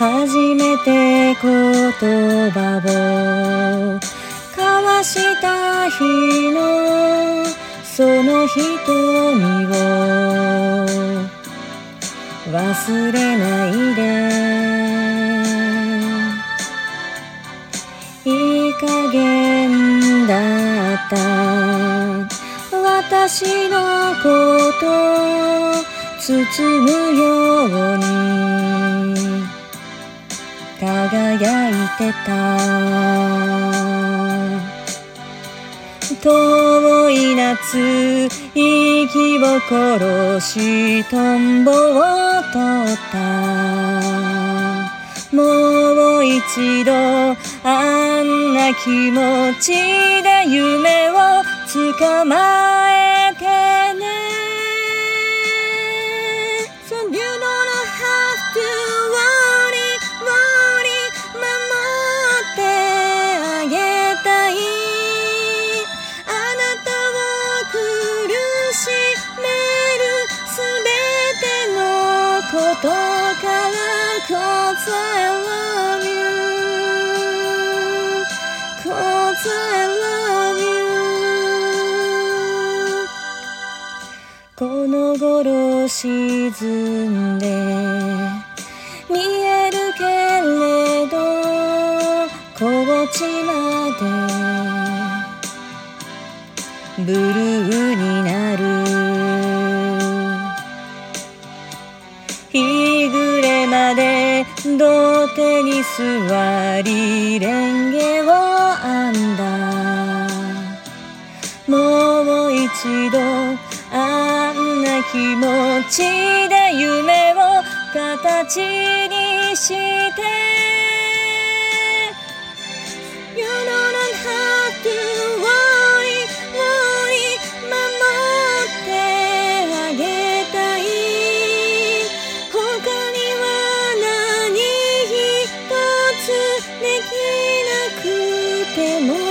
初めて言葉を交わした日のその瞳を忘れないで、いい加減だった私のこと包むように輝いてた。遠い夏、息を殺しトンボを取った。もう一度あんな気持ちで夢を捕まえてね。ことから数える数える。この頃沈んで見えるけれど高地までブルーになる。日暮れまで土手に座りレンゲを編んだ。もう一度あんな気持ちで夢を形にして You don't have to worryでも